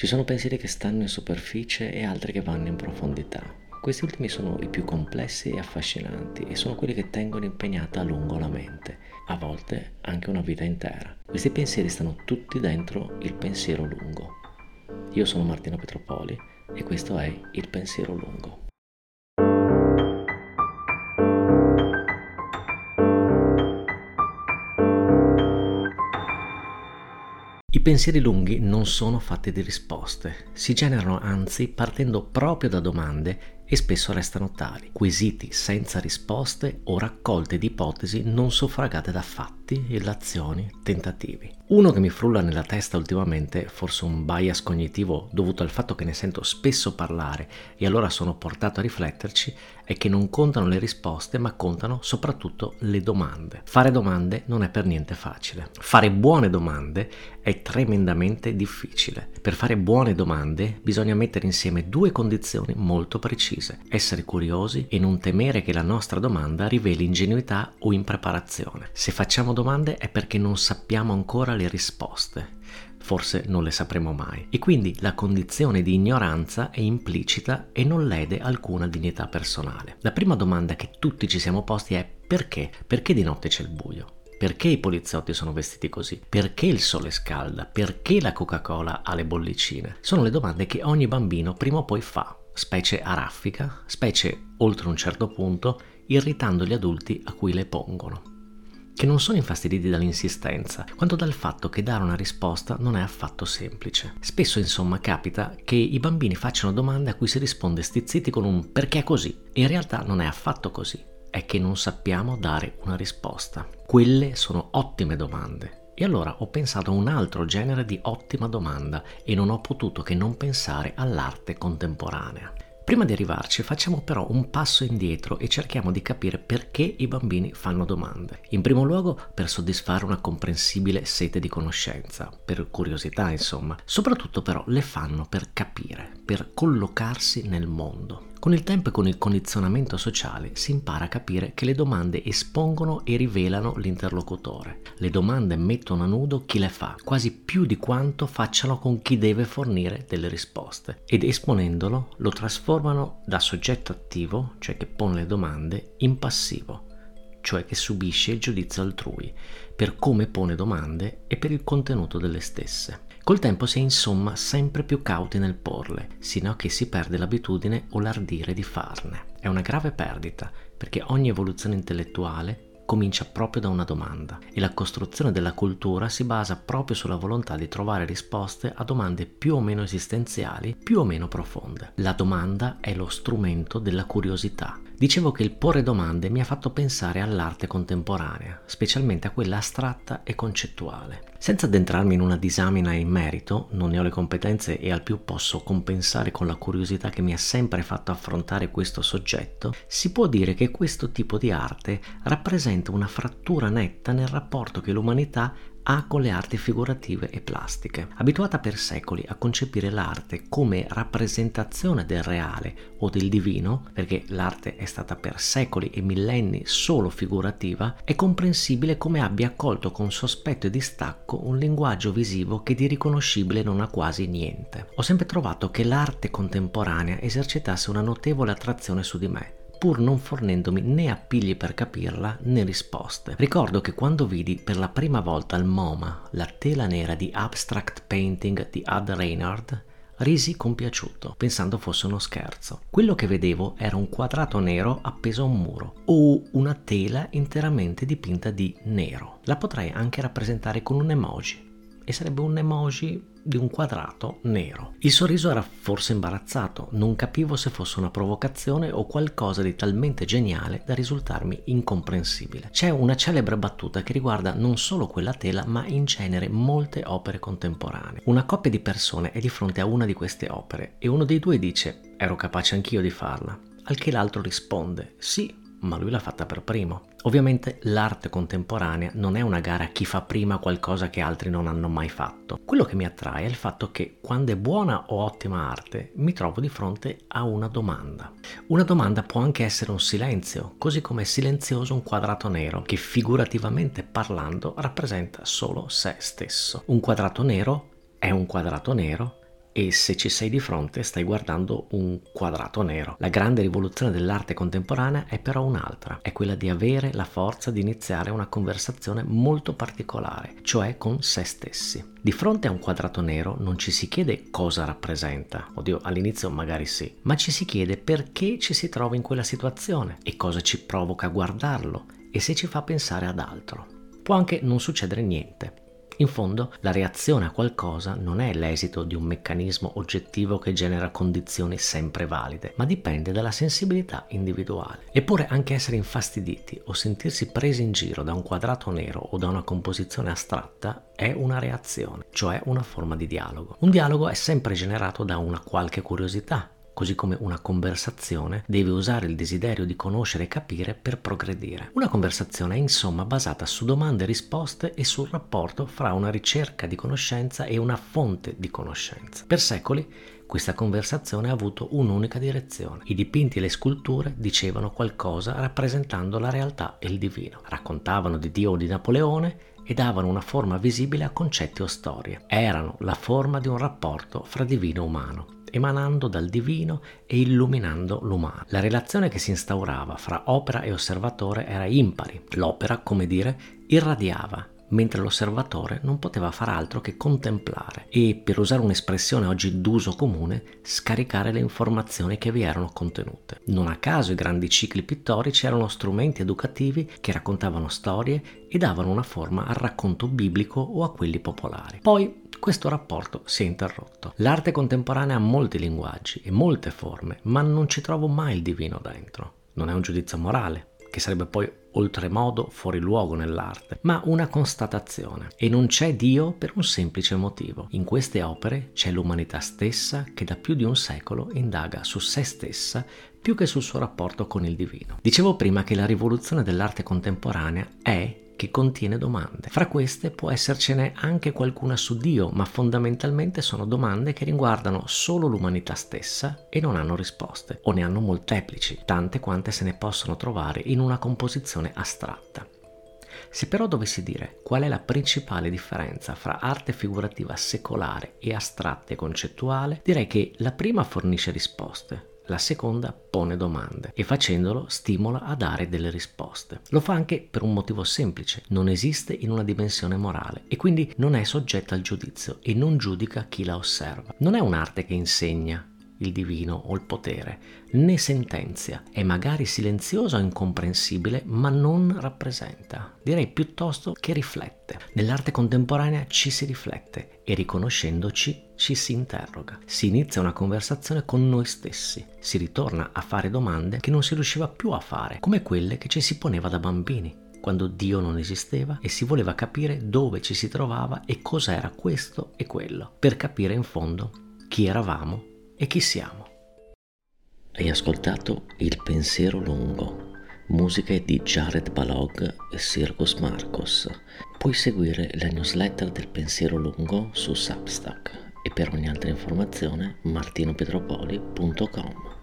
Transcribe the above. Ci sono pensieri che stanno in superficie e altri che vanno in profondità. Questi ultimi sono i più complessi e affascinanti e sono quelli che tengono impegnata a lungo la mente, a volte anche una vita intera. Questi pensieri stanno tutti dentro il pensiero lungo. Io sono Martino Pietropoli e questo è Il Pensiero Lungo. I pensieri lunghi non sono fatti di risposte, si generano anzi partendo proprio da domande e spesso restano tali, quesiti senza risposte o raccolte di ipotesi non suffragate da fatti, illazioni, tentativi. Uno che mi frulla nella testa ultimamente, forse un bias cognitivo dovuto al fatto che ne sento spesso parlare e allora sono portato a rifletterci, è che non contano le risposte ma contano soprattutto le domande. Fare domande non è per niente facile. Fare buone domande è tremendamente difficile. Per fare buone domande bisogna mettere insieme due condizioni molto precise: essere curiosi e non temere che la nostra domanda riveli ingenuità o impreparazione. Se facciamo domande è perché non sappiamo ancora le risposte, forse non le sapremo mai, e quindi la condizione di ignoranza è implicita e non lede alcuna dignità personale. La prima domanda che tutti ci siamo posti è: perché? Perché di notte c'è il buio? Perché i poliziotti sono vestiti così? Perché il sole scalda? Perché la Coca-Cola ha le bollicine? Sono le domande che ogni bambino prima o poi fa, specie a raffica, specie oltre un certo punto, irritando gli adulti a cui le pongono, che non sono infastiditi dall'insistenza, quanto dal fatto che dare una risposta non è affatto semplice. Spesso, insomma, capita che i bambini facciano domande a cui si risponde stizziti con un perché così, e in realtà non è affatto così, è che non sappiamo dare una risposta. Quelle sono ottime domande, e allora ho pensato a un altro genere di ottima domanda e non ho potuto che non pensare all'arte contemporanea. Prima di arrivarci facciamo però un passo indietro e cerchiamo di capire perché i bambini fanno domande. In primo luogo per soddisfare una comprensibile sete di conoscenza, per curiosità insomma. Soprattutto però le fanno per capire, per collocarsi nel mondo. Con il tempo e con il condizionamento sociale si impara a capire che le domande espongono e rivelano l'interlocutore. Le domande mettono a nudo chi le fa, quasi più di quanto facciano con chi deve fornire delle risposte, ed esponendolo lo trasformano da soggetto attivo, cioè che pone le domande, in passivo, cioè che subisce il giudizio altrui per come pone domande e per il contenuto delle stesse. Col tempo si è insomma sempre più cauti nel porle, sino a che si perde l'abitudine o l'ardire di farne. È una grave perdita, perché ogni evoluzione intellettuale comincia proprio da una domanda, e la costruzione della cultura si basa proprio sulla volontà di trovare risposte a domande più o meno esistenziali, più o meno profonde. La domanda è lo strumento della curiosità. Dicevo che il porre domande mi ha fatto pensare all'arte contemporanea, specialmente a quella astratta e concettuale. Senza addentrarmi in una disamina in merito, non ne ho le competenze e al più posso compensare con la curiosità che mi ha sempre fatto affrontare questo soggetto, si può dire che questo tipo di arte rappresenta una frattura netta nel rapporto che l'umanità ha con le arti figurative e plastiche. Abituata per secoli a concepire l'arte come rappresentazione del reale o del divino, perché l'arte è stata per secoli e millenni solo figurativa, è comprensibile come abbia accolto con sospetto e distacco un linguaggio visivo che di riconoscibile non ha quasi niente. Ho sempre trovato che l'arte contemporanea esercitasse una notevole attrazione su di me, pur non fornendomi né appigli per capirla né risposte. Ricordo che quando vidi per la prima volta al MoMA la tela nera di Abstract Painting di Ad Reinhardt, risi compiaciuto, pensando fosse uno scherzo. Quello che vedevo era un quadrato nero appeso a un muro, o una tela interamente dipinta di nero. La potrei anche rappresentare con un emoji, e sarebbe un emoji di un quadrato nero. Il sorriso era forse imbarazzato, non capivo se fosse una provocazione o qualcosa di talmente geniale da risultarmi incomprensibile. C'è una celebre battuta che riguarda non solo quella tela, ma in genere molte opere contemporanee. Una coppia di persone è di fronte a una di queste opere e uno dei due dice: ero capace anch'io di farla, al che l'altro risponde: sì, ma lui l'ha fatta per primo. Ovviamente l'arte contemporanea non è una gara a chi fa prima qualcosa che altri non hanno mai fatto. Quello che mi attrae è il fatto che quando è buona o ottima arte mi trovo di fronte a una domanda. Una domanda può anche essere un silenzio, così come è silenzioso un quadrato nero che figurativamente parlando rappresenta solo se stesso. Un quadrato nero è un quadrato nero e se ci sei di fronte stai guardando un quadrato nero. La grande rivoluzione dell'arte contemporanea è però un'altra, è quella di avere la forza di iniziare una conversazione molto particolare, cioè con se stessi. Di fronte a un quadrato nero non ci si chiede cosa rappresenta, oddio all'inizio magari sì, ma ci si chiede perché ci si trova in quella situazione e cosa ci provoca a guardarlo e se ci fa pensare ad altro. Può anche non succedere niente. In fondo, la reazione a qualcosa non è l'esito di un meccanismo oggettivo che genera condizioni sempre valide, ma dipende dalla sensibilità individuale. Eppure anche essere infastiditi o sentirsi presi in giro da un quadrato nero o da una composizione astratta è una reazione, cioè una forma di dialogo. Un dialogo è sempre generato da una qualche curiosità, così come una conversazione deve usare il desiderio di conoscere e capire per progredire. Una conversazione è insomma basata su domande e risposte e sul rapporto fra una ricerca di conoscenza e una fonte di conoscenza. Per secoli questa conversazione ha avuto un'unica direzione. I dipinti e le sculture dicevano qualcosa rappresentando la realtà e il divino. Raccontavano di Dio o di Napoleone e davano una forma visibile a concetti o storie. Erano la forma di un rapporto fra divino e umano, emanando dal divino e illuminando l'umano. La relazione che si instaurava fra opera e osservatore era impari. L'opera, come dire, irradiava, mentre l'osservatore non poteva far altro che contemplare e, per usare un'espressione oggi d'uso comune, scaricare le informazioni che vi erano contenute. Non a caso i grandi cicli pittorici erano strumenti educativi che raccontavano storie e davano una forma al racconto biblico o a quelli popolari. Poi questo rapporto si è interrotto. L'arte contemporanea ha molti linguaggi e molte forme, ma non ci trovo mai il divino dentro. Non è un giudizio morale, che sarebbe poi oltremodo fuori luogo nell'arte, ma una constatazione. E non c'è Dio per un semplice motivo. In queste opere c'è l'umanità stessa che da più di un secolo indaga su se stessa più che sul suo rapporto con il divino. Dicevo prima che la rivoluzione dell'arte contemporanea è che contiene domande. Fra queste può essercene anche qualcuna su Dio, ma fondamentalmente sono domande che riguardano solo l'umanità stessa e non hanno risposte, o ne hanno molteplici, tante quante se ne possono trovare in una composizione astratta. Se però dovessi dire qual è la principale differenza fra arte figurativa secolare e astratta e concettuale, direi che la prima fornisce risposte, la seconda pone domande e facendolo stimola a dare delle risposte. Lo fa anche per un motivo semplice: non esiste in una dimensione morale e quindi non è soggetta al giudizio e non giudica chi la osserva. Non è un'arte che insegna il divino o il potere, né sentenzia, è magari silenziosa o incomprensibile, ma non rappresenta, direi piuttosto che riflette. Nell'arte contemporanea ci si riflette e riconoscendoci ci si interroga, si inizia una conversazione con noi stessi, si ritorna a fare domande che non si riusciva più a fare, come quelle che ci si poneva da bambini, quando Dio non esisteva e si voleva capire dove ci si trovava e cos'era questo e quello, per capire in fondo chi eravamo e chi siamo. Hai ascoltato Il Pensiero Lungo, musiche di Jared Balog e Circus Marcos. Puoi seguire la newsletter del Pensiero Lungo su Substack e per ogni altra informazione martinopietropoli.com.